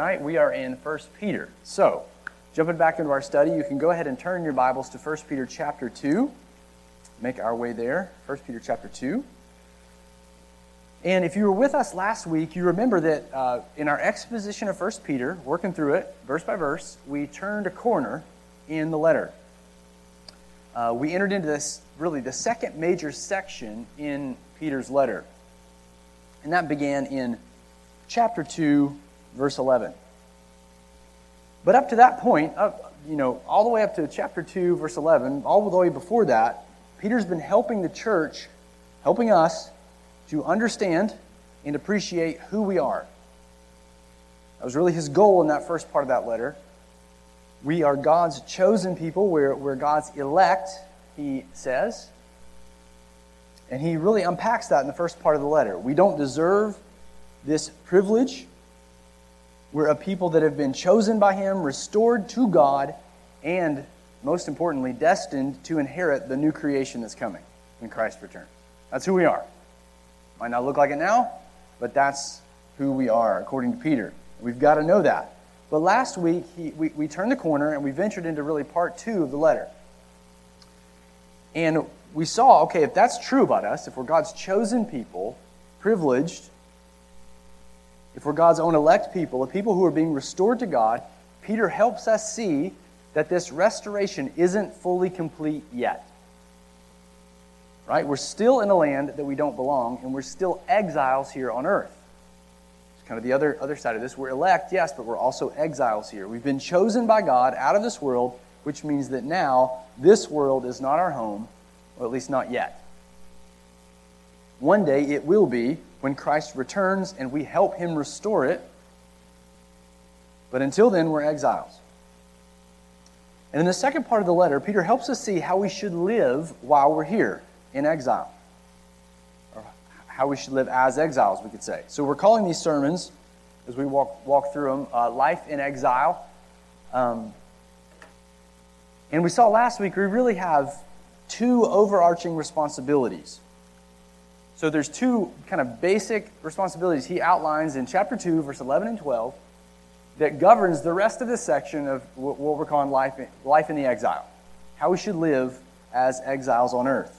night, we are in 1 Peter. So, jumping back into our study, you can go ahead and turn your Bibles to 1 Peter chapter 2. Make our way there, 1 Peter chapter 2. And if you were with us last week, you remember that in our exposition of 1 Peter, working through it, verse by verse, we turned a corner in the letter. We entered into this, really, the second major section in Peter's letter. And that began in chapter 2, verse 11. But up to that point, all the way up to chapter 2, verse 11, all the way before that, Peter's been helping the church, helping us to understand and appreciate who we are. That was really his goal in that first part of that letter. We are God's chosen people. We're God's elect, he says. And he really unpacks that in the first part of the letter. We don't deserve this privilege. We're a people that have been chosen by him, restored to God, and most importantly, destined to inherit the new creation that's coming when Christ returns. That's who we are. Might not look like it now, but that's who we are, according to Peter. We've got to know that. But last week, we turned the corner and we ventured into really part two of the letter. And we saw, okay, if that's true about us, if we're God's chosen people, privileged, if we're God's own elect people, a people who are being restored to God, Peter helps us see that this restoration isn't fully complete yet. Right? We're still in a land that we don't belong, and we're still exiles here on earth. It's kind of the other side of this. We're elect, yes, but we're also exiles here. We've been chosen by God out of this world, which means that now this world is not our home, or at least not yet. One day it will be when Christ returns and we help him restore it. But until then, we're exiles. And in the second part of the letter, Peter helps us see how we should live while we're here in exile. Or how we should live as exiles, we could say. So we're calling these sermons, as we walk through them, Life in Exile. And we saw last week we really have two overarching responsibilities. So there's two kind of basic responsibilities he outlines in chapter 2, verse 11 and 12, that governs the rest of this section of what we're calling life in the exile, how we should live as exiles on earth.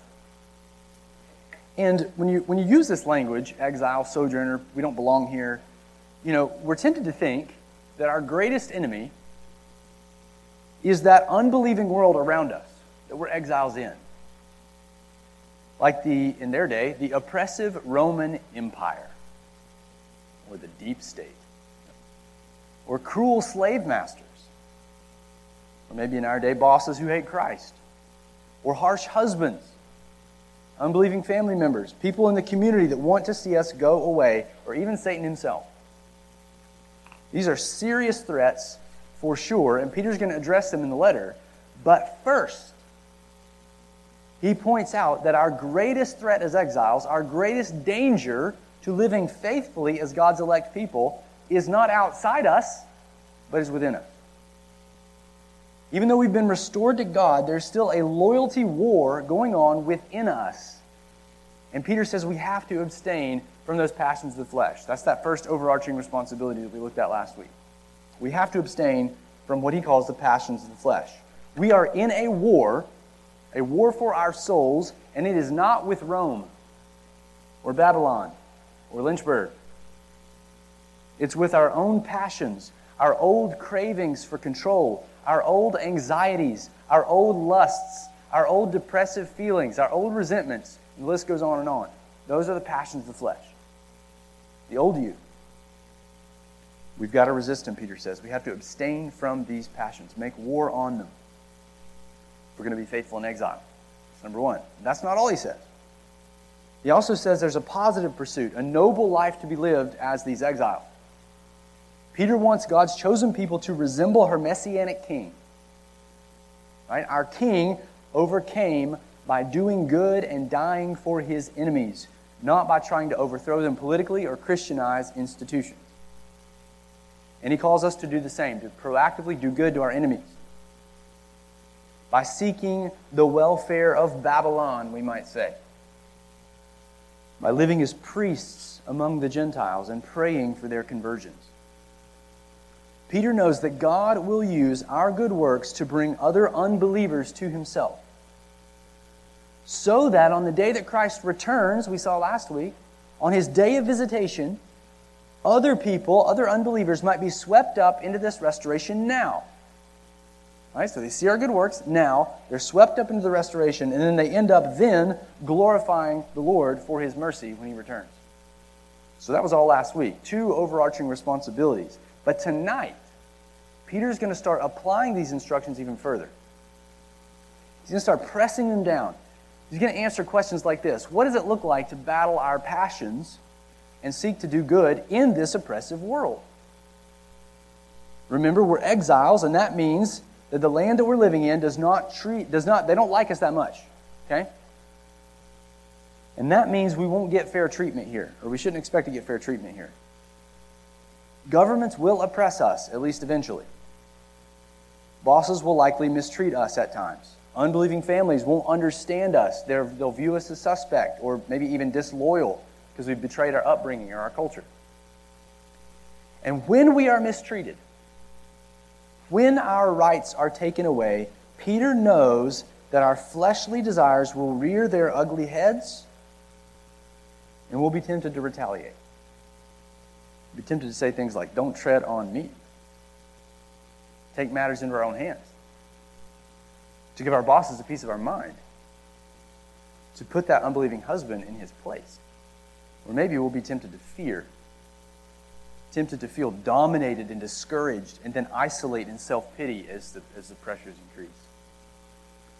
And when you use this language, exile, sojourner, we don't belong here, we're tempted to think that our greatest enemy is that unbelieving world around us that we're exiles in. Like in their day, the oppressive Roman Empire, or the deep state, or cruel slave masters, or maybe in our day, bosses who hate Christ, or harsh husbands, unbelieving family members, people in the community that want to see us go away, or even Satan himself. These are serious threats for sure, and Peter's going to address them in the letter. But first, he points out that our greatest threat as exiles, our greatest danger to living faithfully as God's elect people, is not outside us, but is within us. Even though we've been restored to God, there's still a loyalty war going on within us. And Peter says we have to abstain from those passions of the flesh. That's that first overarching responsibility that we looked at last week. We have to abstain from what he calls the passions of the flesh. We are in a war for our souls, and it is not with Rome or Babylon or Lynchburg. It's with our own passions, our old cravings for control, our old anxieties, our old lusts, our old depressive feelings, our old resentments. And the list goes on and on. Those are the passions of the flesh. The old you. We've got to resist them, Peter says. We have to abstain from these passions. Make war on them. We're going to be faithful in exile. That's number one. And that's not all he says. He also says there's a positive pursuit, a noble life to be lived as these exiles. Peter wants God's chosen people to resemble her messianic king. Right? Our king overcame by doing good and dying for his enemies, not by trying to overthrow them politically or Christianize institutions. And he calls us to do the same, to proactively do good to our enemies. By seeking the welfare of Babylon, we might say. By living as priests among the Gentiles and praying for their conversions. Peter knows that God will use our good works to bring other unbelievers to himself, so that on the day that Christ returns, we saw last week, on his day of visitation, other people, other unbelievers, might be swept up into this restoration now. All right, so they see our good works now, they're swept up into the restoration, and then they end up then glorifying the Lord for his mercy when he returns. So that was all last week. Two overarching responsibilities. But tonight, Peter's going to start applying these instructions even further. He's going to start pressing them down. He's going to answer questions like this. What does it look like to battle our passions and seek to do good in this oppressive world? Remember, we're exiles, and that means that the land that we're living in they don't like us that much, okay? And that means we won't get fair treatment here, or we shouldn't expect to get fair treatment here. Governments will oppress us, at least eventually. Bosses will likely mistreat us at times. Unbelieving families won't understand us. They'll view us as suspect, or maybe even disloyal, because we've betrayed our upbringing or our culture. And when we are mistreated, when our rights are taken away, Peter knows that our fleshly desires will rear their ugly heads and we'll be tempted to retaliate. We'll be tempted to say things like, "Don't tread on me." Take matters into our own hands. To give our bosses a piece of our mind. To put that unbelieving husband in his place. Or maybe we'll be tempted to fear. Tempted to feel dominated and discouraged, and then isolate in self-pity as the pressures increase.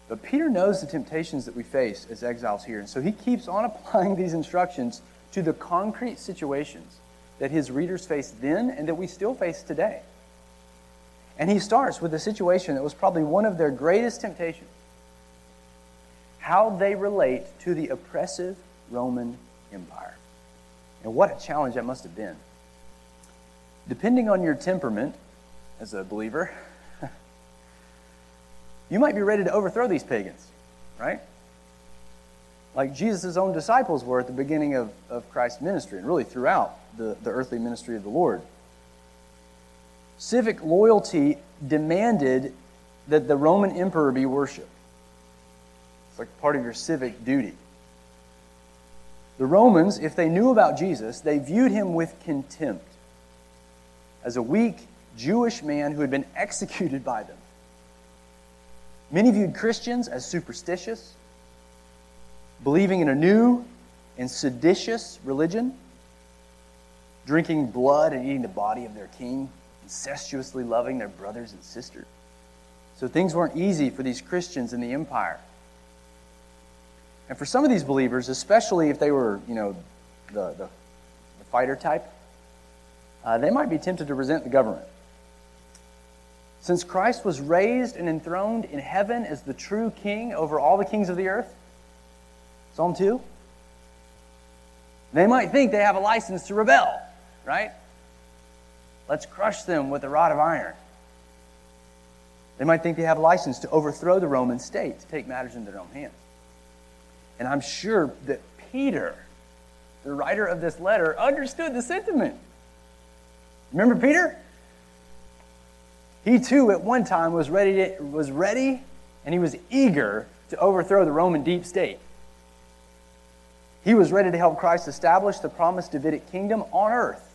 But Peter knows the temptations that we face as exiles here, and so he keeps on applying these instructions to the concrete situations that his readers faced then and that we still face today. And he starts with a situation that was probably one of their greatest temptations. How they relate to the oppressive Roman Empire. And what a challenge that must have been. Depending on your temperament as a believer, you might be ready to overthrow these pagans, right? Like Jesus' own disciples were at the beginning of Christ's ministry, and really throughout the earthly ministry of the Lord. Civic loyalty demanded that the Roman emperor be worshipped. It's like part of your civic duty. The Romans, if they knew about Jesus, they viewed him with contempt, as a weak Jewish man who had been executed by them. Many viewed Christians as superstitious, believing in a new and seditious religion, drinking blood and eating the body of their king, incestuously loving their brothers and sisters. So things weren't easy for these Christians in the empire. And for some of these believers, especially if they were, the fighter type, they might be tempted to resent the government. Since Christ was raised and enthroned in heaven as the true king over all the kings of the earth, Psalm 2, they might think they have a license to rebel, right? Let's crush them with a rod of iron. They might think they have a license to overthrow the Roman state, to take matters into their own hands. And I'm sure that Peter, the writer of this letter, understood the sentiment. Remember Peter? He too at one time was ready and he was eager to overthrow the Roman deep state. He was ready to help Christ establish the promised Davidic kingdom on earth.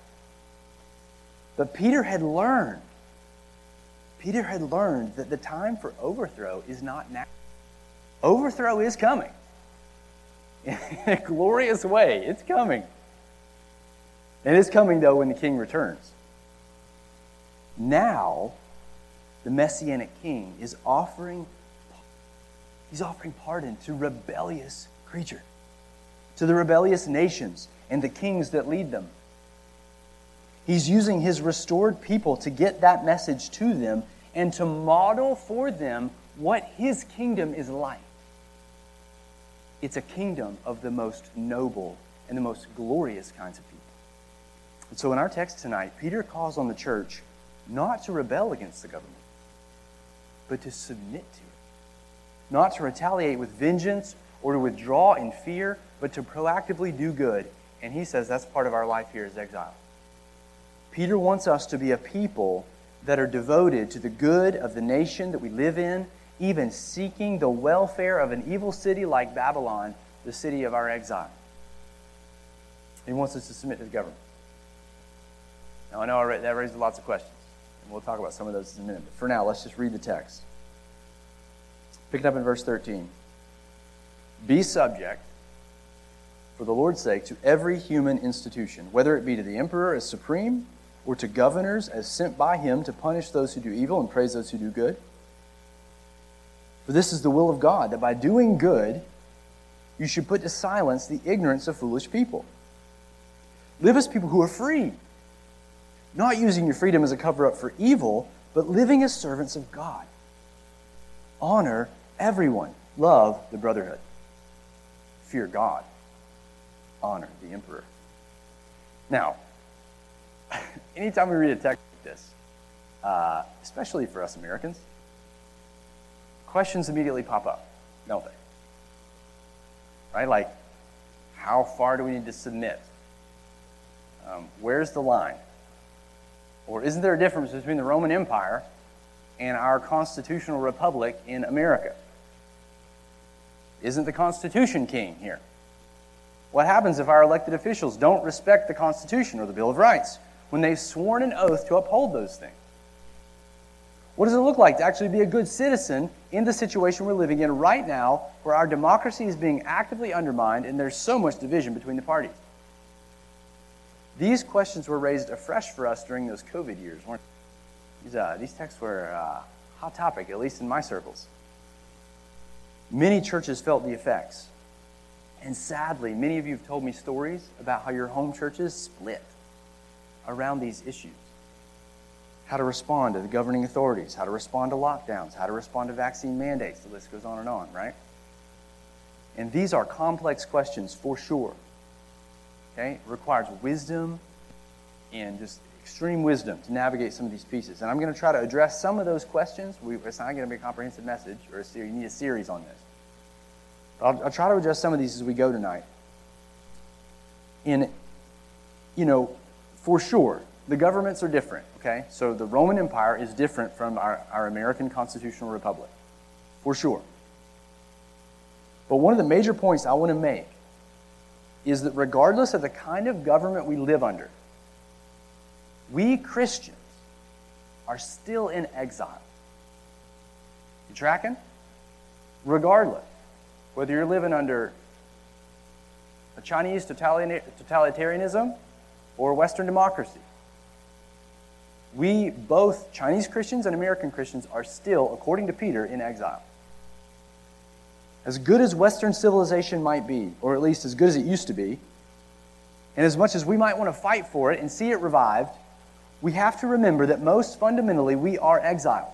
But Peter had learned that the time for overthrow is not now. Overthrow is coming. In a glorious way, it's coming. And it's coming though when the king returns. Now, the Messianic King is offering pardon to rebellious creatures, to the rebellious nations and the kings that lead them. He's using his restored people to get that message to them and to model for them what his kingdom is like. It's a kingdom of the most noble and the most glorious kinds of people. And so in our text tonight, Peter calls on the church not to rebel against the government, but to submit to it. Not to retaliate with vengeance or to withdraw in fear, but to proactively do good. And he says that's part of our life here as exiles. Peter wants us to be a people that are devoted to the good of the nation that we live in, even seeking the welfare of an evil city like Babylon, the city of our exile. He wants us to submit to the government. Now, I know that raises lots of questions, and we'll talk about some of those in a minute. But for now, let's just read the text. Pick it up in verse 13. Be subject, for the Lord's sake, to every human institution, whether it be to the emperor as supreme, or to governors as sent by him to punish those who do evil and praise those who do good. For this is the will of God, that by doing good, you should put to silence the ignorance of foolish people. Live as people who are free, not using your freedom as a cover-up for evil, but living as servants of God. Honor everyone. Love the brotherhood. Fear God. Honor the emperor. Now, anytime we read a text like this, especially for us Americans, questions immediately pop up, don't they? Right? Like, how far do we need to submit? Where's the line? Or isn't there a difference between the Roman Empire and our constitutional republic in America? Isn't the Constitution king here? What happens if our elected officials don't respect the Constitution or the Bill of Rights when they've sworn an oath to uphold those things? What does it look like to actually be a good citizen in the situation we're living in right now, where our democracy is being actively undermined and there's so much division between the parties? These questions were raised afresh for us during those COVID years, weren't they? These texts were a hot topic, at least in my circles. Many churches felt the effects. And sadly, many of you have told me stories about how your home churches split around these issues. How to respond to the governing authorities, how to respond to lockdowns, how to respond to vaccine mandates. The list goes on and on, right? And these are complex questions for sure. Okay? It requires wisdom and just extreme wisdom to navigate some of these pieces. And I'm going to try to address some of those questions. It's not going to be a comprehensive message, or you need a series on this. I'll try to address some of these as we go tonight. And, for sure, the governments are different, okay? So the Roman Empire is different from our American constitutional republic, for sure. But one of the major points I want to make is that regardless of the kind of government we live under, we Christians are still in exile. You tracking? Regardless. Whether you're living under a Chinese totalitarianism or Western democracy, we, both Chinese Christians and American Christians, are still, according to Peter, in exile. As good as Western civilization might be, or at least as good as it used to be, and as much as we might want to fight for it and see it revived, we have to remember that most fundamentally we are exiles.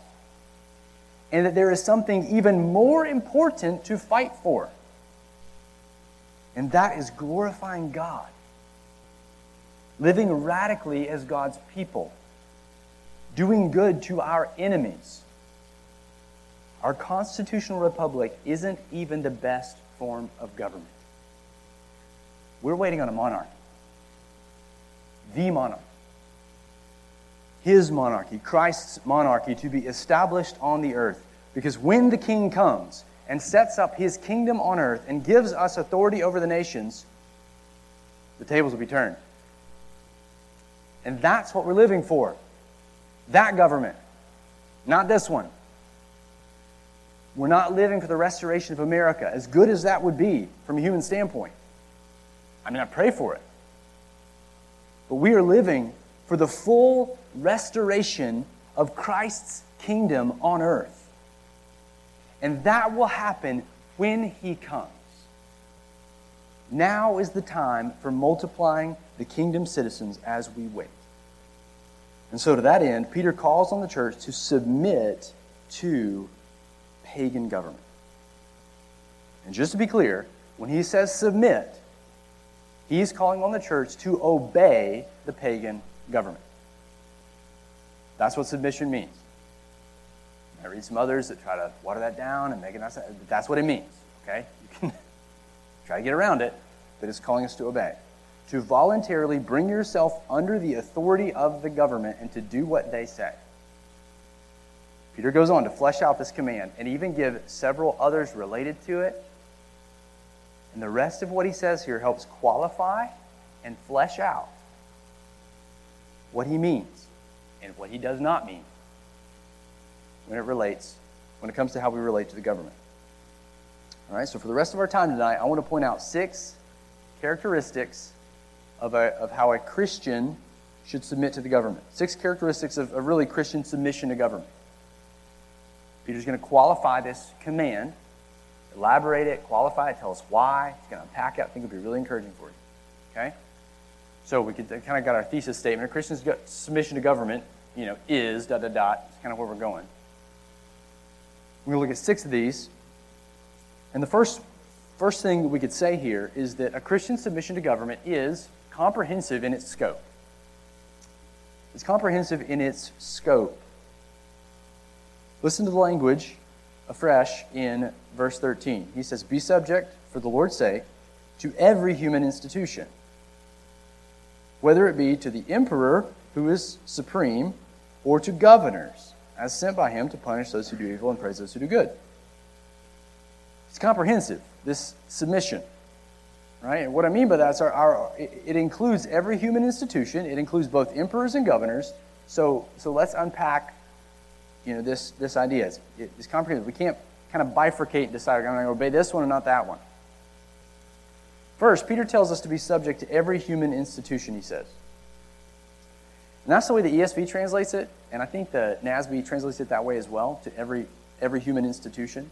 And that there is something even more important to fight for. And that is glorifying God. Living radically as God's people. Doing good to our enemies. Our constitutional republic isn't even the best form of government. We're waiting on a monarch. The monarch. His monarchy, Christ's monarchy, to be established on the earth. Because when the king comes and sets up his kingdom on earth and gives us authority over the nations, the tables will be turned. And that's what we're living for. That government. Not this one. We're not living for the restoration of America, as good as that would be from a human standpoint. I mean, I pray for it. But we are living for the full restoration of Christ's kingdom on earth. And that will happen when he comes. Now is the time for multiplying the kingdom citizens as we wait. And so to that end, Peter calls on the church to submit to pagan government. And just to be clear, when he says submit, he's calling on the church to obey the pagan government. That's what submission means. I read some others that try to water that down and make it not. But that's what it means, okay? You can try to get around it, but it's calling us to obey. To voluntarily bring yourself under the authority of the government and to do what they say. Peter goes on to flesh out this command and even give several others related to it. And the rest of what he says here helps qualify and flesh out what he means and what he does not mean when it comes to how we relate to the government. All right, so for the rest of our time tonight, I want to point out 6 characteristics of how a Christian should submit to the government. 6 characteristics of really Christian submission to government. Peter's going to qualify this command, elaborate it, qualify it, tell us why. He's going to unpack it. I think it'll be really encouraging for you. Okay? So we kind of got our thesis statement. A Christian's submission to government, is ... It's kind of where we're going. We're going to look at 6 of these. And the first thing that we could say here is that a Christian submission to government is comprehensive in its scope. It's comprehensive in its scope. Listen to the language afresh in verse 13. He says, "Be subject, for the Lord's sake, to every human institution, whether it be to the emperor, who is supreme, or to governors, as sent by him to punish those who do evil and praise those who do good." It's comprehensive, this submission, right? And what I mean by that is it includes every human institution. It includes both emperors and governors. So let's unpack, this idea. It's comprehensive. We can't kind of bifurcate and decide, I'm going to obey this one and not that one. First, Peter tells us to be subject to every human institution, he says. And that's the way the ESV translates it, and I think the NASB translates it that way as well, to every human institution.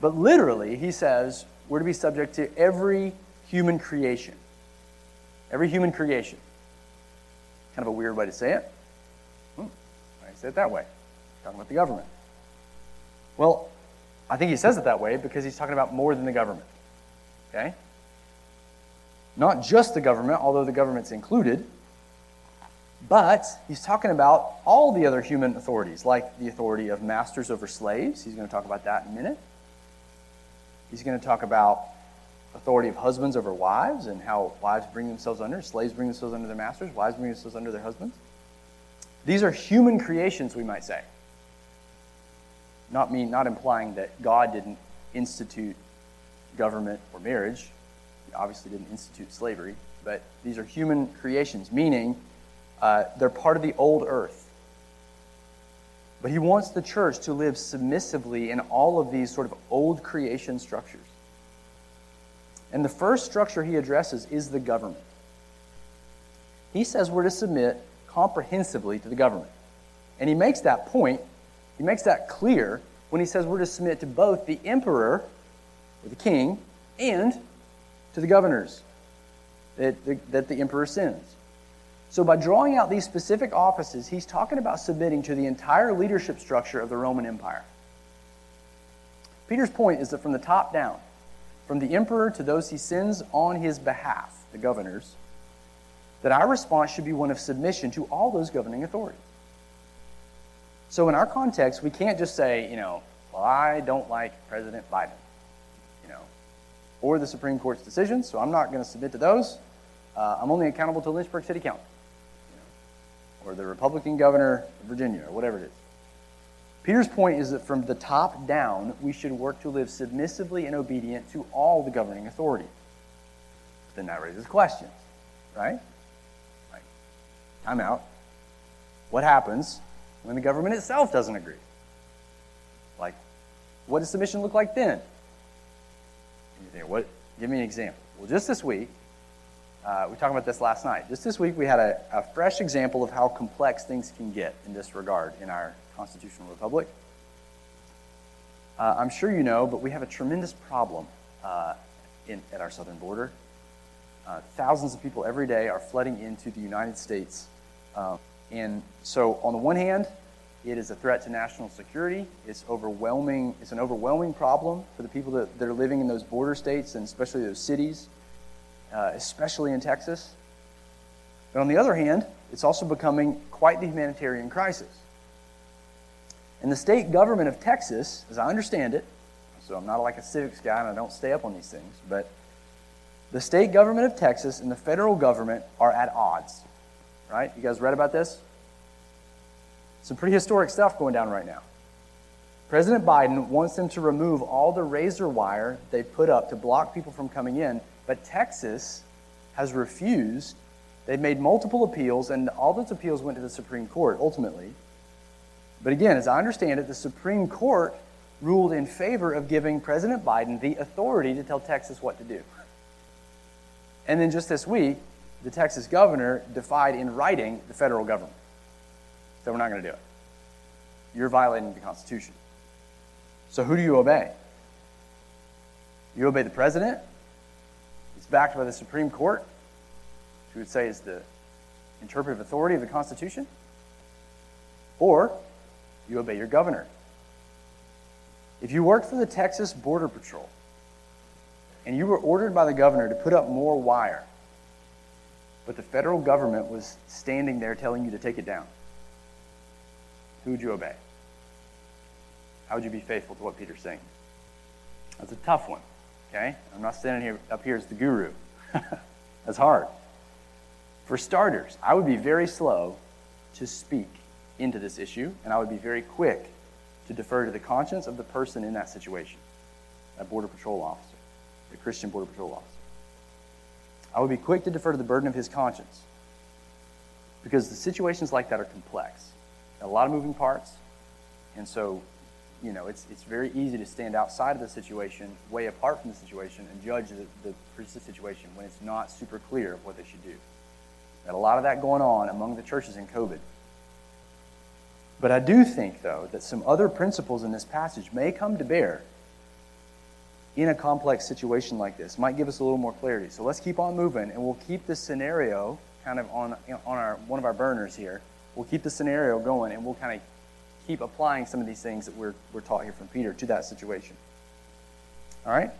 But literally, he says, we're to be subject to every human creation. Every human creation. Kind of a weird way to say it. I say it that way. Talking about the government. Well, I think he says it that way because he's talking about more than the government. Okay? Not just the government, although the government's included, but he's talking about all the other human authorities, like the authority of masters over slaves. He's going to talk about that in a minute. He's going to talk about authority of husbands over wives and how wives bring themselves under, slaves bring themselves under their masters, wives bring themselves under their husbands. These are human creations, we might say. Not implying that God didn't institute government or marriage. He obviously didn't institute slavery, but these are human creations, meaning they're part of the old earth. But he wants the church to live submissively in all of these sort of old creation structures. And the first structure he addresses is the government. He says we're to submit comprehensively to the government. And he makes that point, he makes that clear, when he says we're to submit to both the emperor, or the king, and to the governors that the emperor sends. So by drawing out these specific offices, he's talking about submitting to the entire leadership structure of the Roman Empire. Peter's point is that from the top down, from the emperor to those he sends on his behalf, the governors, that our response should be one of submission to all those governing authorities. So in our context, we can't just say, well, I don't like President Biden, or the Supreme Court's decisions, so I'm not going to submit to those. I'm only accountable to Lynchburg City Council. Or the Republican governor of Virginia, or whatever it is. Peter's point is that from the top down, we should work to live submissively and obedient to all the governing authority. But then that raises questions, right? Like, time out. What happens when the government itself doesn't agree? Like, what does submission look like then? You think, what? Give me an example. Well, just this week, we talked about this last night. Just this week, we had a fresh example of how complex things can get in this regard in our constitutional republic. I'm sure you know, but we have a tremendous problem at our southern border. Thousands of people every day are flooding into the United States. And so on the one hand, it is a threat to national security. It's overwhelming. It's an overwhelming problem for the people that are living in those border states and especially those cities. Especially in Texas. But on the other hand, it's also becoming quite the humanitarian crisis. And the state government of Texas, as I understand it, so I'm not like a civics guy and I don't stay up on these things, but the state government of Texas and the federal government are at odds, right? You guys read about this? Some pretty historic stuff going down right now. President Biden wants them to remove all the razor wire they put up to block people from coming in, but Texas has refused. They've made multiple appeals, and all those appeals went to the Supreme Court, ultimately. But again, as I understand it, the Supreme Court ruled in favor of giving President Biden the authority to tell Texas what to do. And then just this week, the Texas governor defied in writing the federal government. So we're not going to do it. You're violating the Constitution. So who do you obey? You obey the president. It's backed by the Supreme Court, which we would say is the interpretive authority of the Constitution. Or you obey your governor. If you worked for the Texas Border Patrol and you were ordered by the governor to put up more wire, but the federal government was standing there telling you to take it down, who would you obey? How would you be faithful to what Peter's saying? That's a tough one, okay? I'm not standing here up here as the guru. That's hard. For starters, I would be very slow to speak into this issue, and I would be very quick to defer to the conscience of the person in that situation, that Border Patrol officer, the Christian Border Patrol officer. I would be quick to defer to the burden of his conscience, because the situations like that are complex. A lot of moving parts, and so, it's very easy to stand outside of the situation, way apart from the situation, and judge the situation when it's not super clear of what they should do. Got a lot of that going on among the churches in COVID. But I do think, though, that some other principles in this passage may come to bear in a complex situation like this. Might give us a little more clarity. So let's keep on moving, and we'll keep this scenario kind of on one of our burners here. We'll keep the scenario going, and we'll kind of keep applying some of these things that we're taught here from Peter to that situation. All right?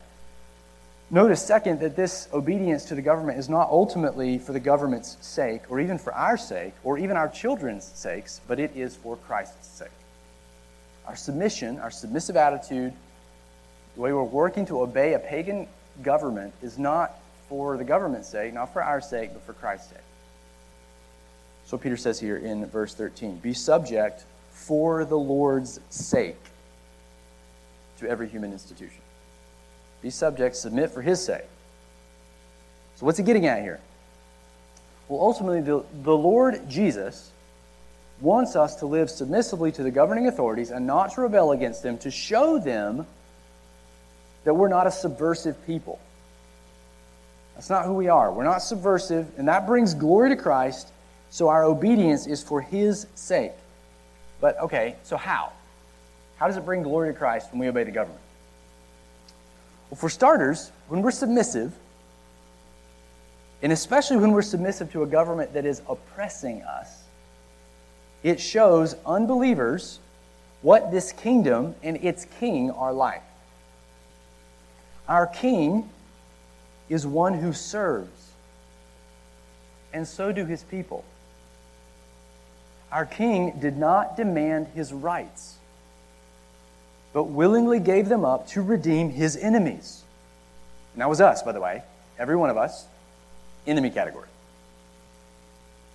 Notice, second, that this obedience to the government is not ultimately for the government's sake, or even for our sake, or even our children's sakes, but it is for Christ's sake. Our submission, our submissive attitude, the way we're working to obey a pagan government is not for the government's sake, not for our sake, but for Christ's sake. So Peter says here in verse 13, be subject for the Lord's sake to every human institution. Be subject, submit for his sake. So what's he getting at here? Well, ultimately, the Lord Jesus wants us to live submissively to the governing authorities and not to rebel against them, to show them that we're not a subversive people. That's not who we are. We're not subversive, and that brings glory to Christ. So our obedience is for his sake. But, okay, so how? How does it bring glory to Christ when we obey the government? Well, for starters, when we're submissive, and especially when we're submissive to a government that is oppressing us, it shows unbelievers what this kingdom and its king are like. Our king is one who serves, and so do his people. Our king did not demand his rights, but willingly gave them up to redeem his enemies. And that was us, by the way. Every one of us, enemy category.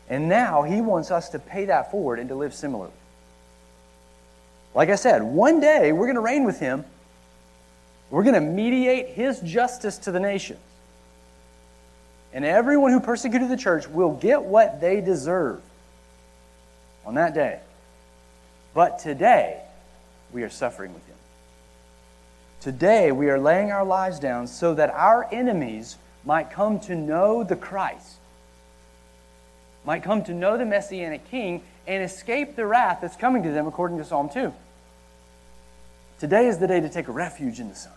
And now he wants us to pay that forward and to live similarly. Like I said, one day we're going to reign with him. We're going to mediate his justice to the nations. And everyone who persecuted the church will get what they deserve on that day. But today, we are suffering with him. Today, we are laying our lives down so that our enemies might come to know the Christ, might come to know the Messianic King, and escape the wrath that's coming to them according to Psalm 2. Today is the day to take refuge in the Son.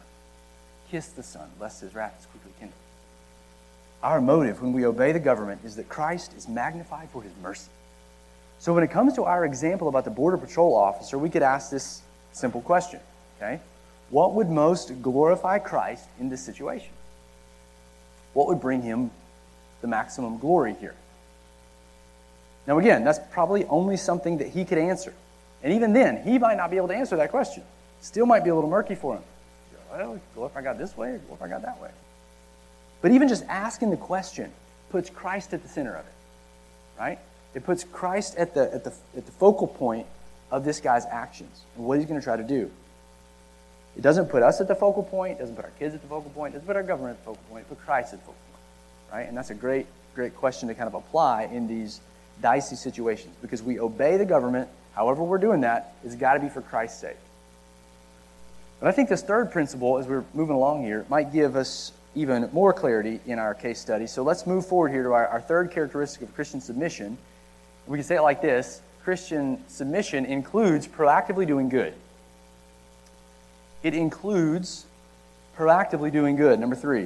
Kiss the Son, lest his wrath is quickly kindled. Our motive when we obey the government is that Christ is magnified for his mercy. So when it comes to our example about the Border Patrol officer, we could ask this simple question, okay? What would most glorify Christ in this situation? What would bring him the maximum glory here? Now again, that's probably only something that he could answer. And even then, he might not be able to answer that question. Still might be a little murky for him. Well, glorify God this way or glorify God that way. But even just asking the question puts Christ at the center of it, right? It puts Christ at the focal point of this guy's actions and what he's going to try to do. It doesn't put us at the focal point, it doesn't put our kids at the focal point, it doesn't put our government at the focal point, it put Christ at the focal point, right? And that's a great, great question to kind of apply in these dicey situations, because we obey the government, however we're doing that, it's got to be for Christ's sake. And I think this third principle, as we're moving along here, might give us even more clarity in our case study. So let's move forward here to our third characteristic of Christian submission. We can say it like this: Christian submission includes proactively doing good. It includes proactively doing good, number three.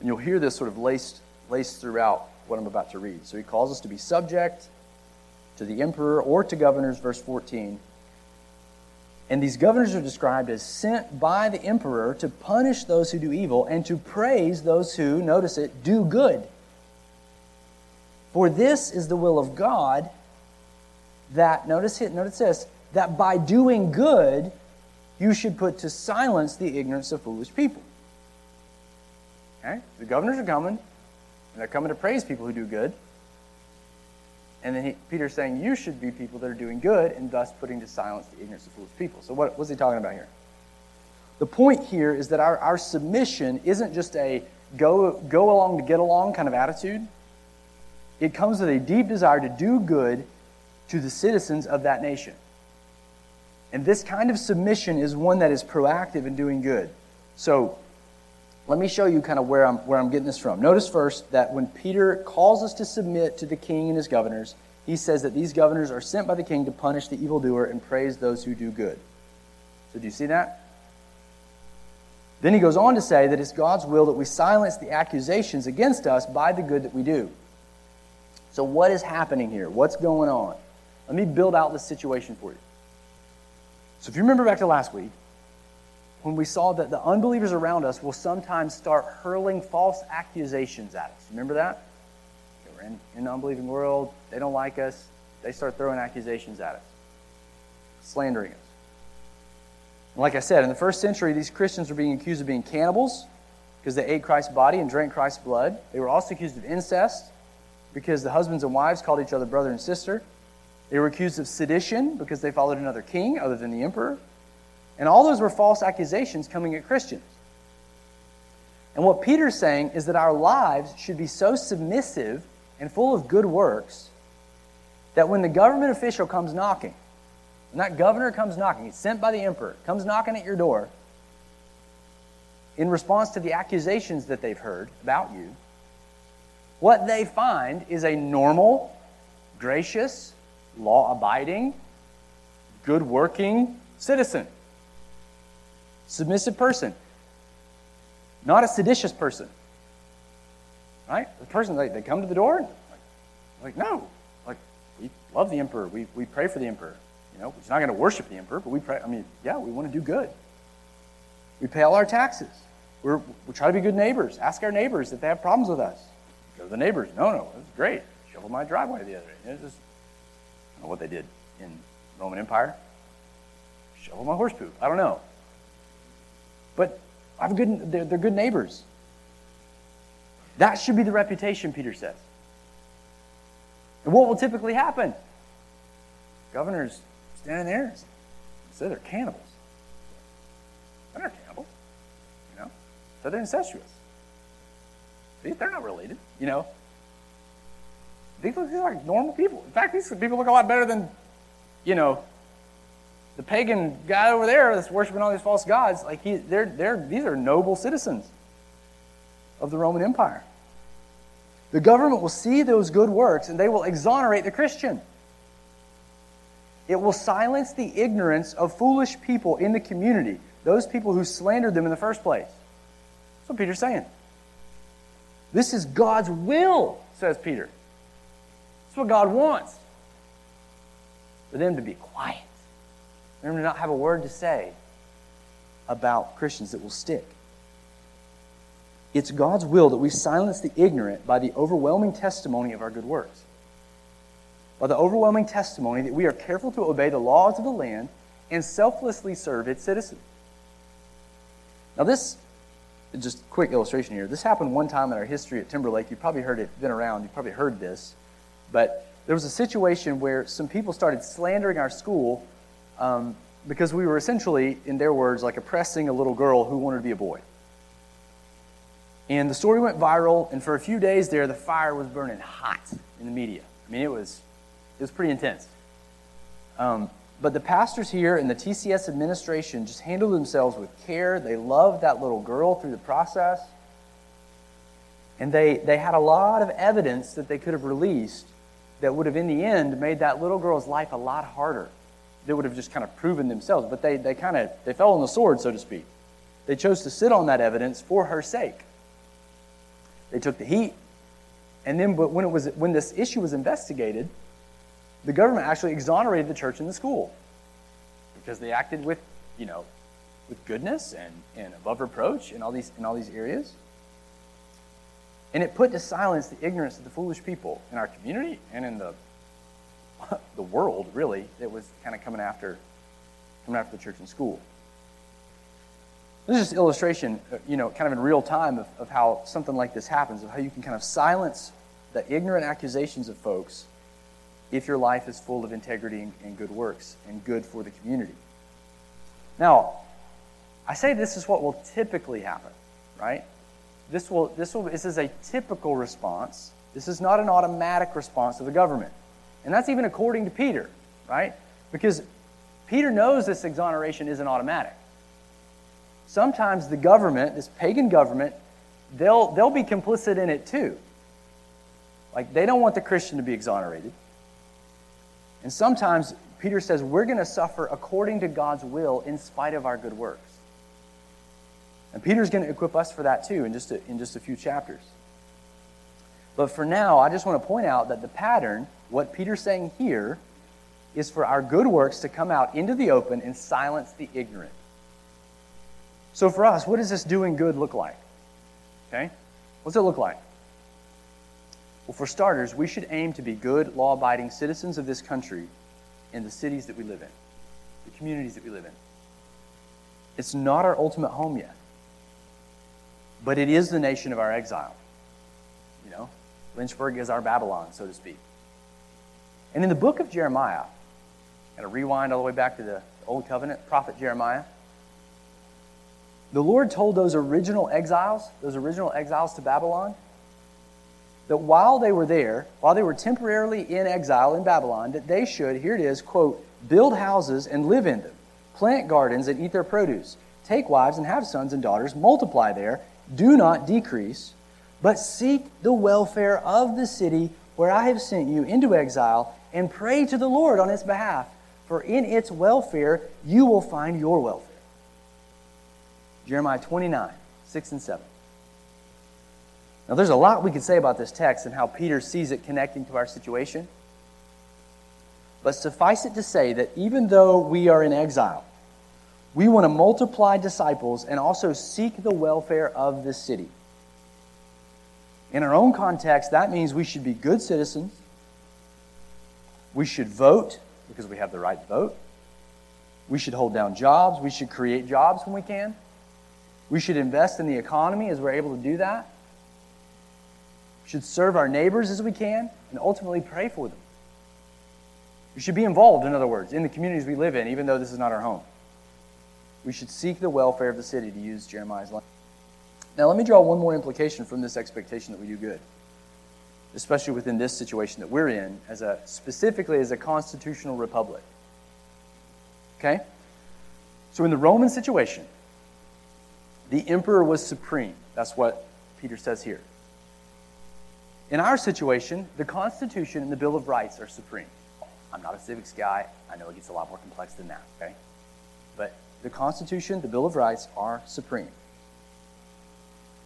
And you'll hear this sort of laced throughout what I'm about to read. So he calls us to be subject to the emperor or to governors, verse 14. And these governors are described as sent by the emperor to punish those who do evil and to praise those who, notice it, do good. For this is the will of God that, notice this, that by doing good you should put to silence the ignorance of foolish people. Okay? The governors are coming, and they're coming to praise people who do good. And then Peter's saying, you should be people that are doing good and thus putting to silence the ignorance of foolish people. So what's he talking about here? The point here is that our submission isn't just a go along to get along kind of attitude. It comes with a deep desire to do good to the citizens of that nation. And this kind of submission is one that is proactive in doing good. So let me show you kind of where I'm getting this from. Notice first that when Peter calls us to submit to the king and his governors, he says that these governors are sent by the king to punish the evildoer and praise those who do good. So do you see that? Then he goes on to say that it's God's will that we silence the accusations against us by the good that we do. So what is happening here? What's going on? Let me build out this situation for you. So if you remember back to last week, when we saw that the unbelievers around us will sometimes start hurling false accusations at us. Remember that? We're in the unbelieving world. They don't like us. They start throwing accusations at us, slandering us. And like I said, in the first century, these Christians were being accused of being cannibals because they ate Christ's body and drank Christ's blood. They were also accused of incest because the husbands and wives called each other brother and sister. They were accused of sedition because they followed another king other than the emperor. And all those were false accusations coming at Christians. And what Peter's saying is that our lives should be so submissive and full of good works that when the government official comes knocking, when that governor comes knocking, it's sent by the emperor, comes knocking at your door, in response to the accusations that they've heard about you, what they find is a normal, gracious, law-abiding, good-working citizen. Submissive person, not a seditious person, right? The person, they come to the door, we love the emperor, we pray for the emperor, you know, we're not going to worship the emperor, but we pray, we want to do good. We pay all our taxes. We try to be good neighbors. Ask our neighbors if they have problems with us. Go to the neighbors, no, it was great. Shoveled my driveway the other day. It was just, I don't know what they did in the Roman Empire. Shoveled my horse poop, I don't know. But they're good neighbors. That should be the reputation, Peter says. And what will typically happen? Governors standing there and say they're cannibals. They're not cannibals. You know? So they're incestuous. They're not related, you know. These look like normal people. In fact, these people look a lot better than, you know, the pagan guy over there that's worshiping all these false gods. These are noble citizens of the Roman Empire. The government will see those good works and they will exonerate the Christian. It will silence the ignorance of foolish people in the community, those people who slandered them in the first place. That's what Peter's saying. This is God's will, says Peter. That's what God wants. For them to be quiet. Remember to not have a word to say about Christians that will stick. It's God's will that we silence the ignorant by the overwhelming testimony of our good works. By the overwhelming testimony that we are careful to obey the laws of the land and selflessly serve its citizens. Now this, just a quick illustration here. This happened one time in our history at Timberlake. You've probably heard it, been around, you've probably heard this. But there was a situation where some people started slandering our school because we were essentially, in their words, like oppressing a little girl who wanted to be a boy. And the story went viral, and for a few days there, the fire was burning hot in the media. I mean, it was pretty intense. But the pastors here and the TCS administration just handled themselves with care. They loved that little girl through the process. And they had a lot of evidence that they could have released that would have, in the end, made that little girl's life a lot harder. They would have just kind of proven themselves. But they fell on the sword, so to speak. They chose to sit on that evidence for her sake. They took the heat. And then when this issue was investigated, the government actually exonerated the church and the school because they acted with, with goodness and above reproach in all these areas. And it put to silence the ignorance of the foolish people in our community and in the world, really, that was kind of coming after the church and school. This is just an illustration, kind of in real time of how something like this happens, of how you can kind of silence the ignorant accusations of folks if your life is full of integrity and good works and good for the community. Now, I say this is what will typically happen, right? This is a typical response. This is not an automatic response of the government. And that's even according to Peter, right? Because Peter knows this exoneration isn't automatic. Sometimes the government, this pagan government, they'll be complicit in it too. Like, they don't want the Christian to be exonerated. And sometimes Peter says we're going to suffer according to God's will in spite of our good works. And Peter's going to equip us for that too in just a few chapters. But for now, I just want to point out that the pattern, what Peter's saying here, is for our good works to come out into the open and silence the ignorant. So for us, what does this doing good look like? Okay? What's it look like? Well, for starters, we should aim to be good, law-abiding citizens of this country and the cities that we live in, the communities that we live in. It's not our ultimate home yet, but it is the nation of our exile. Lynchburg is our Babylon, so to speak. And in the book of Jeremiah, got to rewind all the way back to the Old Covenant, prophet Jeremiah, the Lord told those original exiles to Babylon, that while they were temporarily in exile in Babylon, that they should, here it is, quote, build houses and live in them, plant gardens and eat their produce, take wives and have sons and daughters, multiply there, do not decrease, but seek the welfare of the city where I have sent you into exile and pray to the Lord on its behalf, for in its welfare you will find your welfare. Jeremiah 29, 6 and 7. Now, there's a lot we could say about this text and how Peter sees it connecting to our situation. But suffice it to say that even though we are in exile, we want to multiply disciples and also seek the welfare of the city. In our own context, that means we should be good citizens. We should vote because we have the right to vote. We should hold down jobs. We should create jobs when we can. We should invest in the economy as we're able to do that. We should serve our neighbors as we can and ultimately pray for them. We should be involved, in other words, in the communities we live in, even though this is not our home. We should seek the welfare of the city, to use Jeremiah's language. Now, let me draw one more implication from this expectation that we do good, especially within this situation that we're in, specifically as a constitutional republic. Okay? So in the Roman situation, the emperor was supreme. That's what Peter says here. In our situation, the Constitution and the Bill of Rights are supreme. I'm not a civics guy. I know it gets a lot more complex than that, okay? But the Constitution, the Bill of Rights are supreme.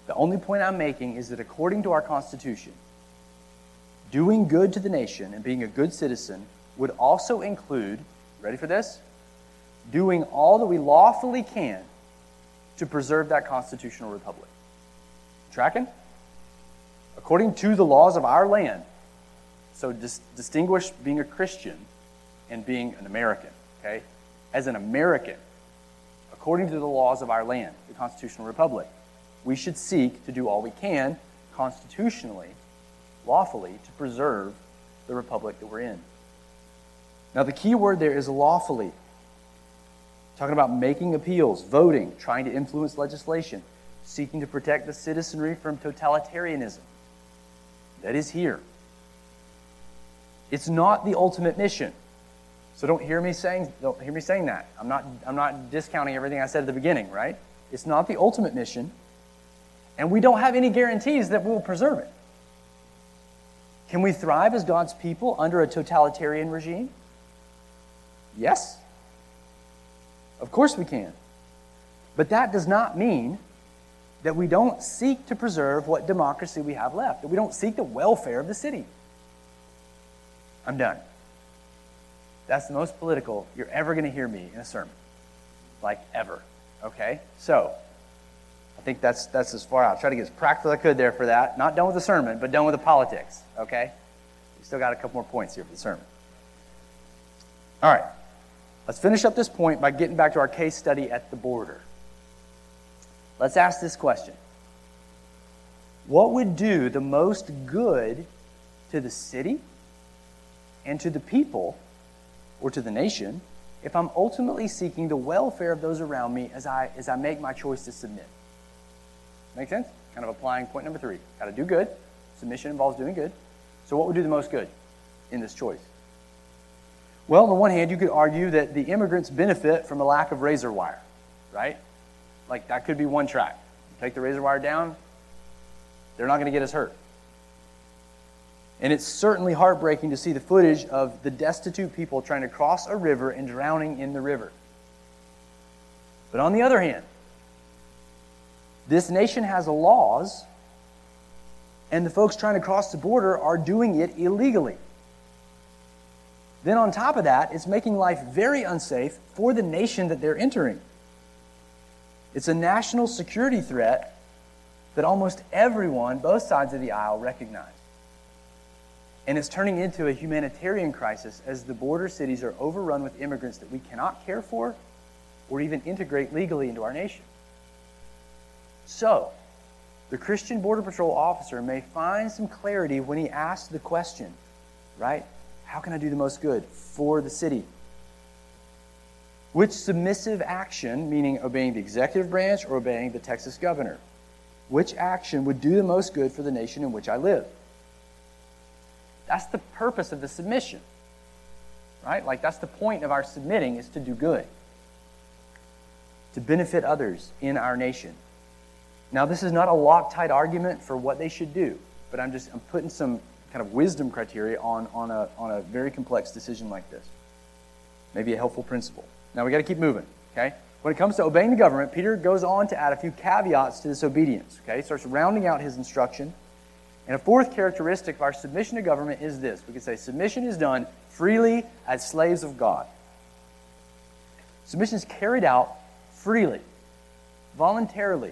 The only point I'm making is that according to our Constitution, doing good to the nation and being a good citizen would also include, ready for this? Doing all that we lawfully can to preserve that constitutional republic. Tracking? According to the laws of our land. So distinguish being a Christian and being an American, okay? As an American, according to the laws of our land, the constitutional republic, we should seek to do all we can constitutionally, lawfully, to preserve the republic that we're in. Now, the key word there is lawfully. Talking about making appeals, voting, trying to influence legislation, seeking to protect the citizenry from totalitarianism. That is here. It's not the ultimate mission. So don't hear me saying that. I'm not discounting everything I said at the beginning, right? It's not the ultimate mission, and we don't have any guarantees that we will preserve it. Can we thrive as God's people under a totalitarian regime? Yes. Of course we can. But that does not mean that we don't seek to preserve what democracy we have left, that we don't seek the welfare of the city. I'm done. That's the most political you're ever going to hear me in a sermon. Like, ever. Okay? So, I think that's as far out. I tried to get as practical as I could there for that. Not done with the sermon, but done with the politics. Okay? We still got a couple more points here for the sermon. All right. Let's finish up this point by getting back to our case study at the border. Let's ask this question. What would do the most good to the city and to the people or to the nation if I'm ultimately seeking the welfare of those around me as I make my choice to submit? Make sense? Kind of applying point number 3. Got to do good. Submission involves doing good. So what would do the most good in this choice? Well, on the one hand, you could argue that the immigrants benefit from a lack of razor wire, right? Like, that could be one track. You take the razor wire down, they're not going to get us hurt. And it's certainly heartbreaking to see the footage of the destitute people trying to cross a river and drowning in the river. But on the other hand, this nation has laws, and the folks trying to cross the border are doing it illegally. Then on top of that, it's making life very unsafe for the nation that they're entering. It's a national security threat that almost everyone, both sides of the aisle, recognize. And it's turning into a humanitarian crisis as the border cities are overrun with immigrants that we cannot care for or even integrate legally into our nation. So, the Christian Border Patrol officer may find some clarity when he asks the question, right? How can I do the most good for the city? Which submissive action, meaning obeying the executive branch or obeying the Texas governor, which action would do the most good for the nation in which I live? That's the purpose of the submission, right? Like, that's the point of our submitting, is to do good, to benefit others in our nation. Now, this is not a Loctite argument for what they should do, but I'm putting some kind of wisdom criteria on a very complex decision like this. Maybe a helpful principle. Now, we got to keep moving, okay? When it comes to obeying the government, Peter goes on to add a few caveats to this obedience, okay? He starts rounding out his instruction. And a fourth characteristic of our submission to government is this. We could say submission is done freely as slaves of God. Submission is carried out freely, voluntarily,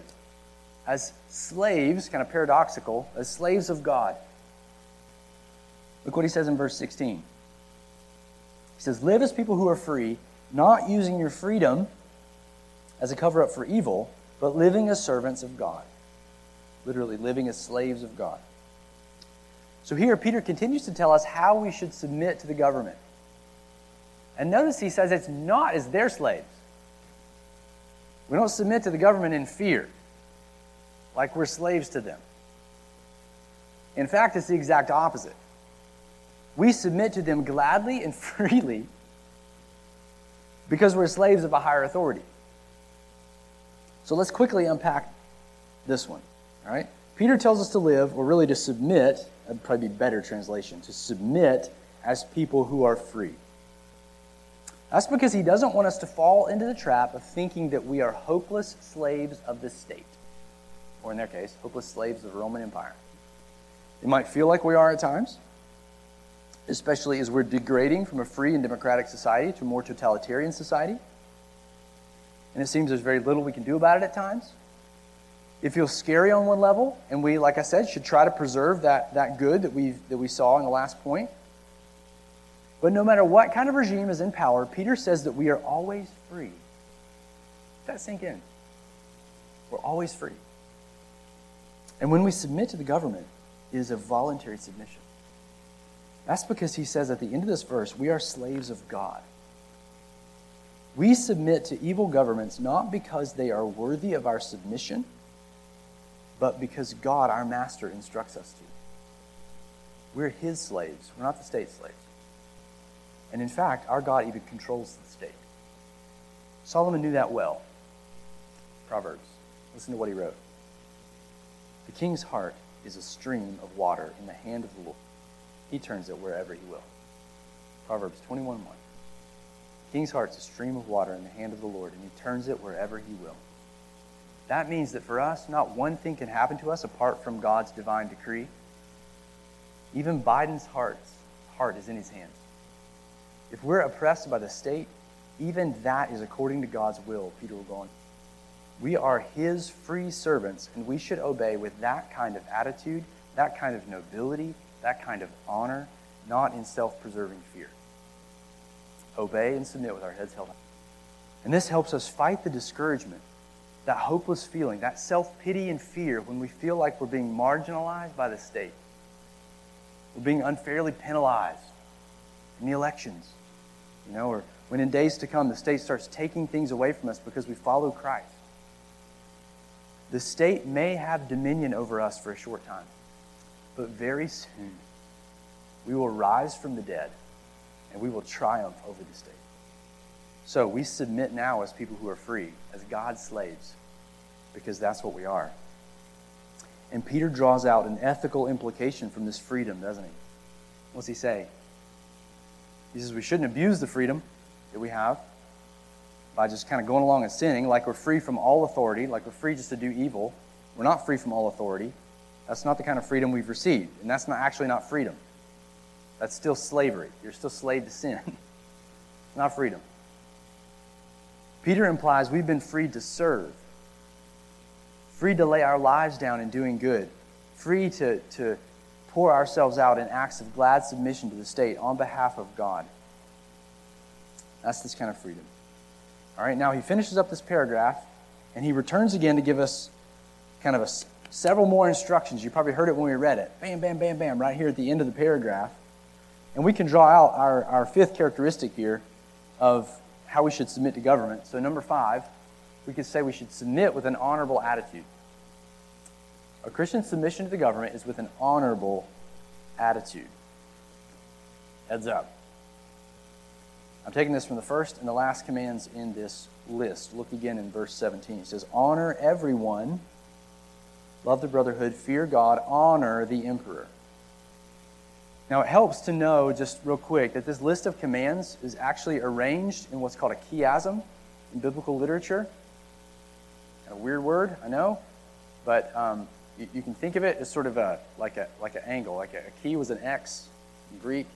as slaves, kind of paradoxical, as slaves of God. Look what he says in verse 16. He says, live as people who are free, not using your freedom as a cover-up for evil, but living as servants of God. Literally, living as slaves of God. So here, Peter continues to tell us how we should submit to the government. And notice he says it's not as their slaves. We don't submit to the government in fear, like we're slaves to them. In fact, it's the exact opposite. We submit to them gladly and freely because we're slaves of a higher authority. So let's quickly unpack this one. All right? Peter tells us to live, or really to submit, that would probably be better translation, to submit as people who are free. That's because he doesn't want us to fall into the trap of thinking that we are hopeless slaves of the state, or in their case, hopeless slaves of the Roman Empire. It might feel like we are at times, especially as we're degrading from a free and democratic society to a more totalitarian society. And it seems there's very little we can do about it at times. It feels scary on one level, and we, like I said, should try to preserve that good that we saw in the last point. But no matter what kind of regime is in power, Peter says that we are always free. Let that sink in. We're always free. And when we submit to the government, it is a voluntary submission. That's because he says at the end of this verse, we are slaves of God. We submit to evil governments not because they are worthy of our submission, but because God, our master, instructs us to. We're his slaves. We're not the state's slaves. And in fact, our God even controls the state. Solomon knew that well. Proverbs. Listen to what he wrote. The king's heart is a stream of water in the hand of the Lord. He turns it wherever he will. Proverbs 21:1. The king's heart is a stream of water in the hand of the Lord, and he turns it wherever he will. That means that for us, not one thing can happen to us apart from God's divine decree. Even Biden's heart is in his hands. If we're oppressed by the state, even that is according to God's will, Peter will go on. We are his free servants, and we should obey with that kind of attitude, that kind of nobility, that kind of honor, not in self-preserving fear. Obey and submit with our heads held high. And this helps us fight the discouragement, that hopeless feeling, that self-pity and fear when we feel like we're being marginalized by the state. We're being unfairly penalized in the elections, or when in days to come the state starts taking things away from us because we follow Christ. The state may have dominion over us for a short time, but very soon we will rise from the dead and we will triumph over the state. So we submit now as people who are free, as God's slaves, because that's what we are. And Peter draws out an ethical implication from this freedom, doesn't he? What's he say? He says we shouldn't abuse the freedom that we have by just kind of going along and sinning, like we're free from all authority, like we're free just to do evil. We're not free from all authority. That's not the kind of freedom we've received, and that's not freedom. That's still slavery. You're still slave to sin. It's not freedom. Peter implies we've been freed to serve, free to lay our lives down in doing good, free to pour ourselves out in acts of glad submission to the state on behalf of God. That's this kind of freedom. All right, now he finishes up this paragraph, and he returns again to give us kind of several more instructions. You probably heard it when we read it. Bam, bam, bam, bam, right here at the end of the paragraph. And we can draw out our fifth characteristic here of how we should submit to government. So number 5, we could say we should submit with an honorable attitude. A Christian submission to the government is with an honorable attitude. Heads up. I'm taking this from the first and the last commands in this list. Look again in verse 17. It says, honor everyone, love the brotherhood, fear God, honor the emperor. Now it helps to know, just real quick, that this list of commands is actually arranged in what's called a chiasm in biblical literature. A weird word, I know, but you can think of it as sort of like an angle. Like a key was an X in Greek,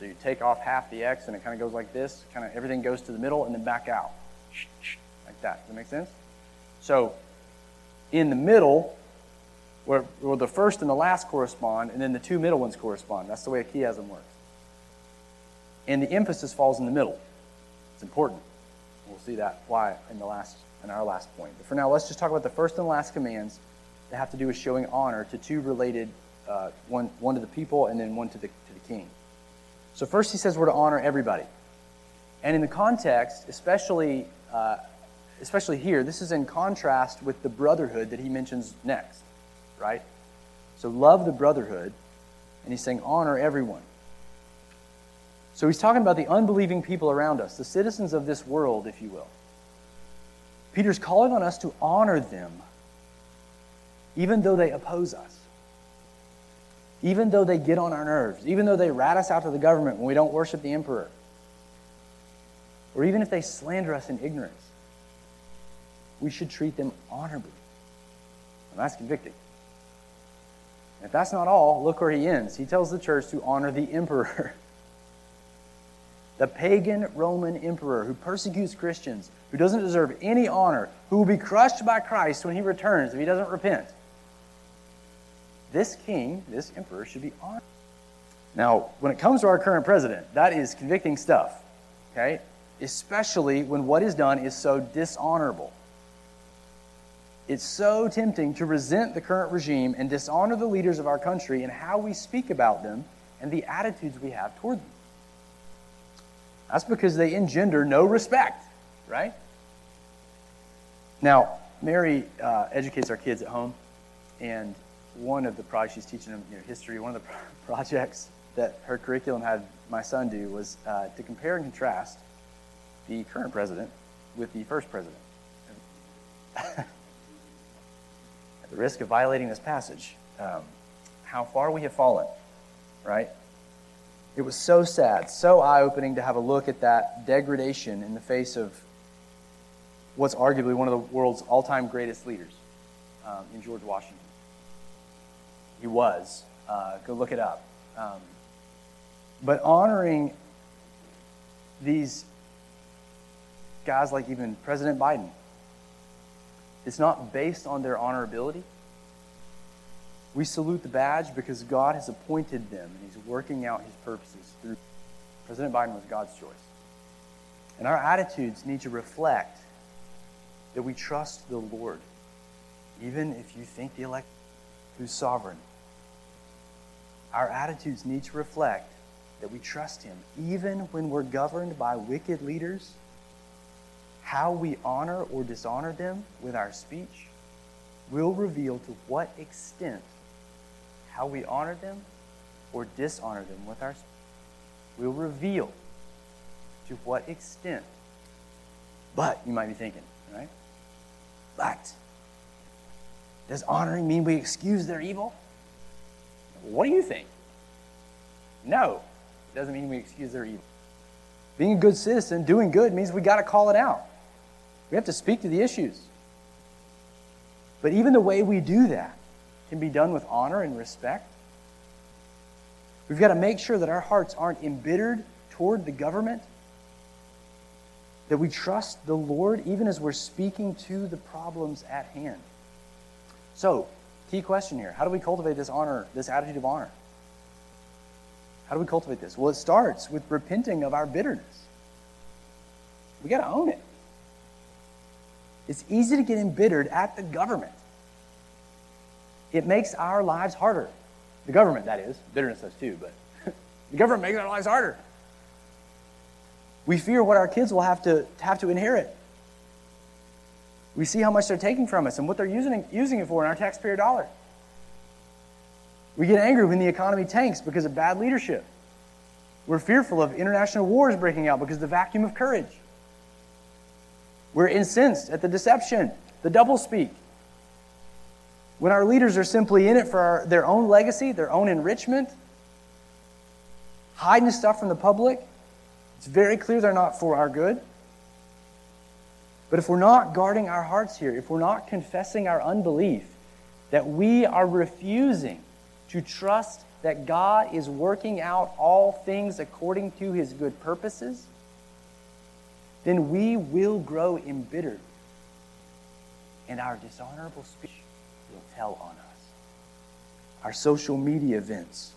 so you take off half the X, and it kind of goes like this. Kind of everything goes to the middle, and then back out, like that. Does that make sense? So, in the middle, where the first and the last correspond, and then the two middle ones correspond. That's the way a chiasm works. And the emphasis falls in the middle. It's important. We'll see that why in our last point. But for now, let's just talk about the first and last commands that have to do with showing honor to two related, one to the people and then one to the king. So first he says we're to honor everybody. And in the context, especially here, this is in contrast with the brotherhood that he mentions next, right? So love the brotherhood, and he's saying honor everyone. So he's talking about the unbelieving people around us, the citizens of this world, if you will. Peter's calling on us to honor them, even though they oppose us, even though they get on our nerves, even though they rat us out to the government when we don't worship the emperor, or even if they slander us in ignorance. We should treat them honorably. And that's convicting. And if that's not all, look where he ends. He tells the church to honor the emperor. The pagan Roman emperor who persecutes Christians, who doesn't deserve any honor, who will be crushed by Christ when he returns if he doesn't repent. This king, this emperor, should be honored. Now, when it comes to our current president, that is convicting stuff, okay? Especially when what is done is so dishonorable. It's so tempting to resent the current regime and dishonor the leaders of our country and how we speak about them and the attitudes we have toward them. That's because they engender no respect, right? Now, Mary educates our kids at home, and one of the projects she's teaching them, history, one of the projects that her curriculum had my son do was to compare and contrast the current president with the first president. At the risk of violating this passage, how far we have fallen, right? It was so sad, so eye-opening to have a look at that degradation in the face of what's arguably one of the world's all-time greatest leaders in George Washington. He was. Go look it up. But honoring these guys like even President Biden, it's not based on their honorability. We salute the badge because God has appointed them and he's working out his purposes through. President Biden was God's choice. And our attitudes need to reflect that we trust the Lord, even if you think the elect who's sovereign. Our attitudes need to reflect that we trust him, even when we're governed by wicked leaders. How we honor or dishonor them with our speech will reveal to what extent how we honor them or dishonor them with our speech will reveal to what extent. But, you might be thinking, right? But, does honoring mean we excuse their evil? What do you think? No, it doesn't mean we excuse their evil. Being a good citizen, doing good, means we got to call it out. We have to speak to the issues. But even the way we do that can be done with honor and respect. We've got to make sure that our hearts aren't embittered toward the government, that we trust the Lord even as we're speaking to the problems at hand. So, key question here, how do we cultivate this honor, this attitude of honor? How do we cultivate this? Well, it starts with repenting of our bitterness. We got to own it. It's easy to get embittered at the government. It makes our lives harder. The government, that is. Bitterness does too, but the government makes our lives harder. We fear what our kids will have to inherit. We see how much they're taking from us and what they're using it for in our taxpayer dollar. We get angry when the economy tanks because of bad leadership. We're fearful of international wars breaking out because of the vacuum of courage. We're incensed at the deception, the doublespeak. When our leaders are simply in it for their own legacy, their own enrichment, hiding stuff from the public, it's very clear they're not for our good. But if we're not guarding our hearts here, if we're not confessing our unbelief, that we are refusing to trust that God is working out all things according to his good purposes, then we will grow embittered, and our dishonorable speech will tell on us. Our social media events,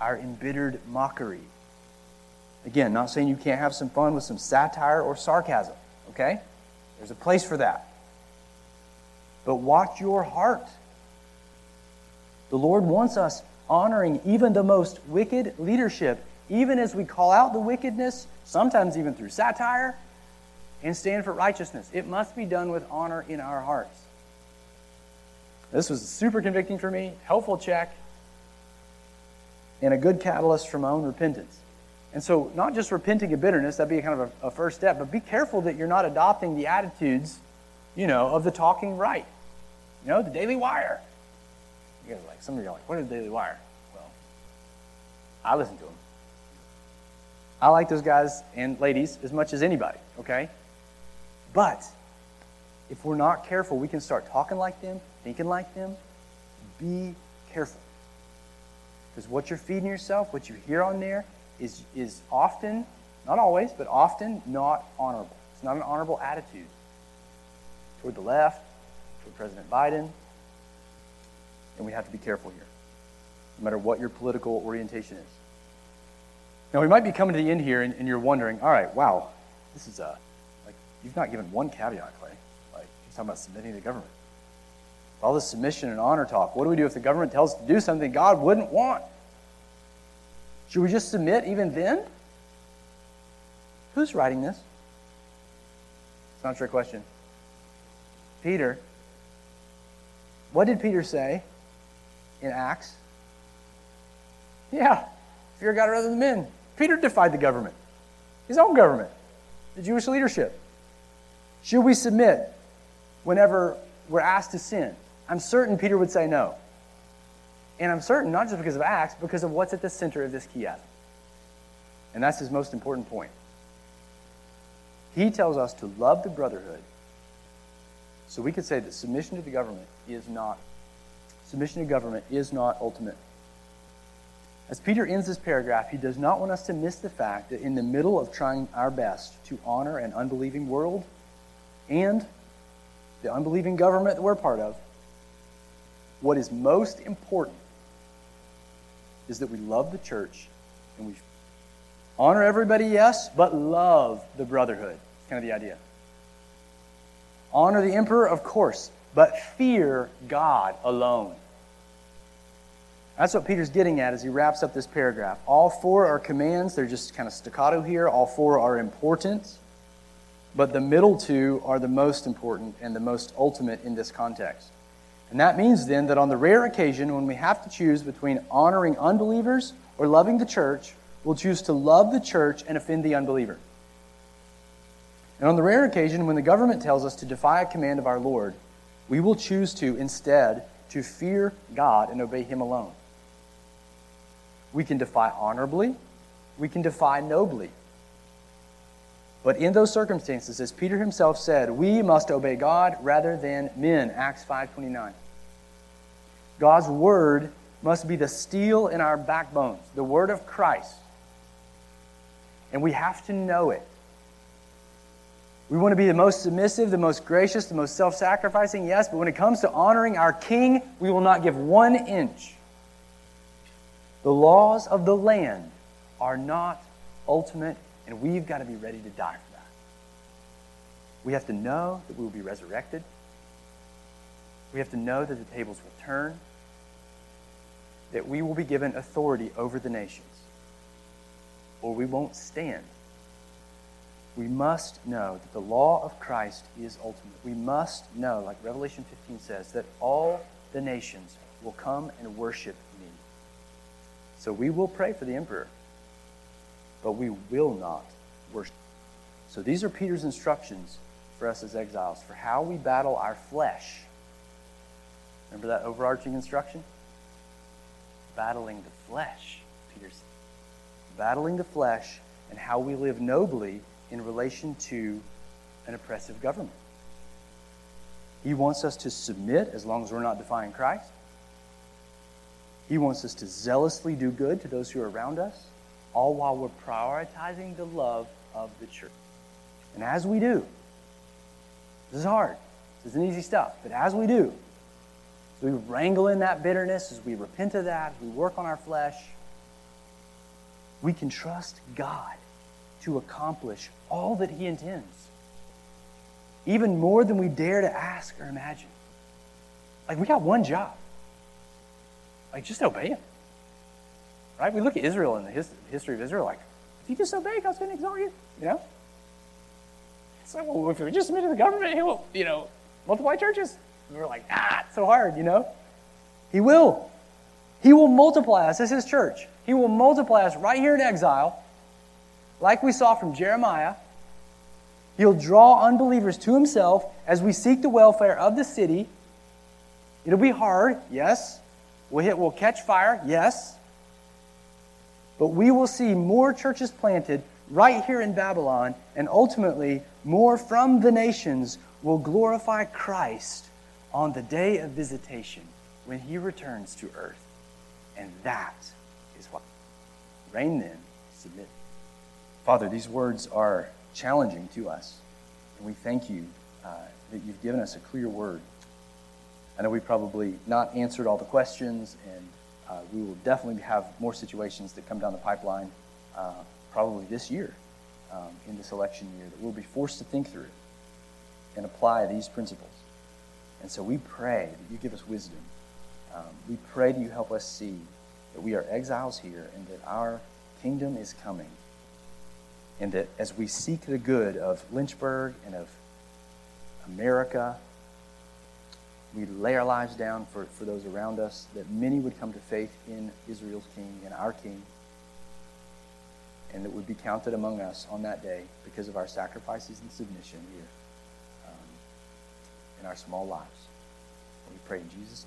our embittered mockery. Again, not saying you can't have some fun with some satire or sarcasm, okay? There's a place for that. But watch your heart. The Lord wants us honoring even the most wicked leadership, even as we call out the wickedness, sometimes even through satire, and stand for righteousness. It must be done with honor in our hearts. This was super convicting for me, helpful check, and a good catalyst for my own repentance. And so not just repenting of bitterness, that'd be kind of a first step, but be careful that you're not adopting the attitudes, of the talking right. The Daily Wire. You guys are like, some of you are like, what is the Daily Wire? Well, I listen to them. I like those guys and ladies as much as anybody, okay? But if we're not careful, we can start talking like them, thinking like them. Be careful. Because what you're feeding yourself, what you hear on there is often, not always, but often not honorable. It's not an honorable attitude toward the left, toward President Biden. And we have to be careful here, no matter what your political orientation is. Now, we might be coming to the end here, and you're wondering, all right, wow, this is you've not given one caveat, Clay. You're talking about submitting to the government. With all this submission and honor talk, what do we do if the government tells us to do something God wouldn't want? Should we just submit even then? Who's writing this? It's not a trick question. Peter. What did Peter say in Acts? Yeah, fear God rather than men. Peter defied the government, his own government, the Jewish leadership. Should we submit whenever we're asked to sin? I'm certain Peter would say no. And I'm certain, not just because of Acts, because of what's at the center of this chiasm. And that's his most important point. He tells us to love the brotherhood. So we could say that submission to government is not ultimate. As Peter ends this paragraph, he does not want us to miss the fact that in the middle of trying our best to honor an unbelieving world and the unbelieving government that we're part of, what is most important is that we love the church and we honor everybody, yes, but love the brotherhood. That's kind of the idea. Honor the emperor, of course, but fear God alone. That's what Peter's getting at as he wraps up this paragraph. All four are commands. They're just kind of staccato here. All four are important, but the middle two are the most important and the most ultimate in this context. And that means then that on the rare occasion when we have to choose between honoring unbelievers or loving the church, we'll choose to love the church and offend the unbeliever. And on the rare occasion when the government tells us to defy a command of our Lord, we will choose to instead to fear God and obey Him alone. We can defy honorably, we can defy nobly. But in those circumstances, as Peter himself said, we must obey God rather than men, Acts 5:29. God's word must be the steel in our backbones, the word of Christ. And we have to know it. We want to be the most submissive, the most gracious, the most self-sacrificing, yes, but when it comes to honoring our king, we will not give 1 inch. The laws of the land are not ultimate, and we've got to be ready to die for that. We have to know that we will be resurrected. We have to know that the tables will turn, that we will be given authority over the nations, or we won't stand. We must know that the law of Christ is ultimate. We must know, like Revelation 15 says, that all the nations will come and worship me. So we will pray for the emperor, but we will not worship. So these are Peter's instructions for us as exiles, for how we battle our flesh. Remember that overarching instruction? Battling the flesh, Peter said. Battling the flesh and how we live nobly in relation to an oppressive government. He wants us to submit as long as we're not defying Christ. He wants us to zealously do good to those who are around us, all while we're prioritizing the love of the church. And as we do, this is hard, this isn't easy stuff, but as we do, as we wrangle in that bitterness, as we repent of that, as we work on our flesh, we can trust God to accomplish all that He intends, even more than we dare to ask or imagine. Like, we got one job. Like, just obey Him. Right? We look at Israel and the history of Israel, like, if you just obey, God's going to exalt you, you know? It's like, well, if we just submit to the government, He will, you know, multiply churches. And we're like, it's so hard, you know? He will. He will multiply us as His church. He will multiply us right here in exile, like we saw from Jeremiah. He'll draw unbelievers to Himself as we seek the welfare of the city. It'll be hard, yes. We'll catch fire, yes. But we will see more churches planted right here in Babylon, and ultimately more from the nations will glorify Christ on the day of visitation when He returns to earth. And that is why. Reign then, submit. Father, these words are challenging to us, and we thank You that You've given us a clear word. I know we probably not answered all the questions, and we will definitely have more situations that come down the pipeline probably this year, in this election year, that we'll be forced to think through and apply these principles. And so we pray that You give us wisdom. We pray that You help us see that we are exiles here and that our kingdom is coming. And that as we seek the good of Lynchburg and of America, we lay our lives down for those around us, that many would come to faith in Israel's King and our King, and that would be counted among us on that day because of our sacrifices and submission here in our small lives. We pray in Jesus' name.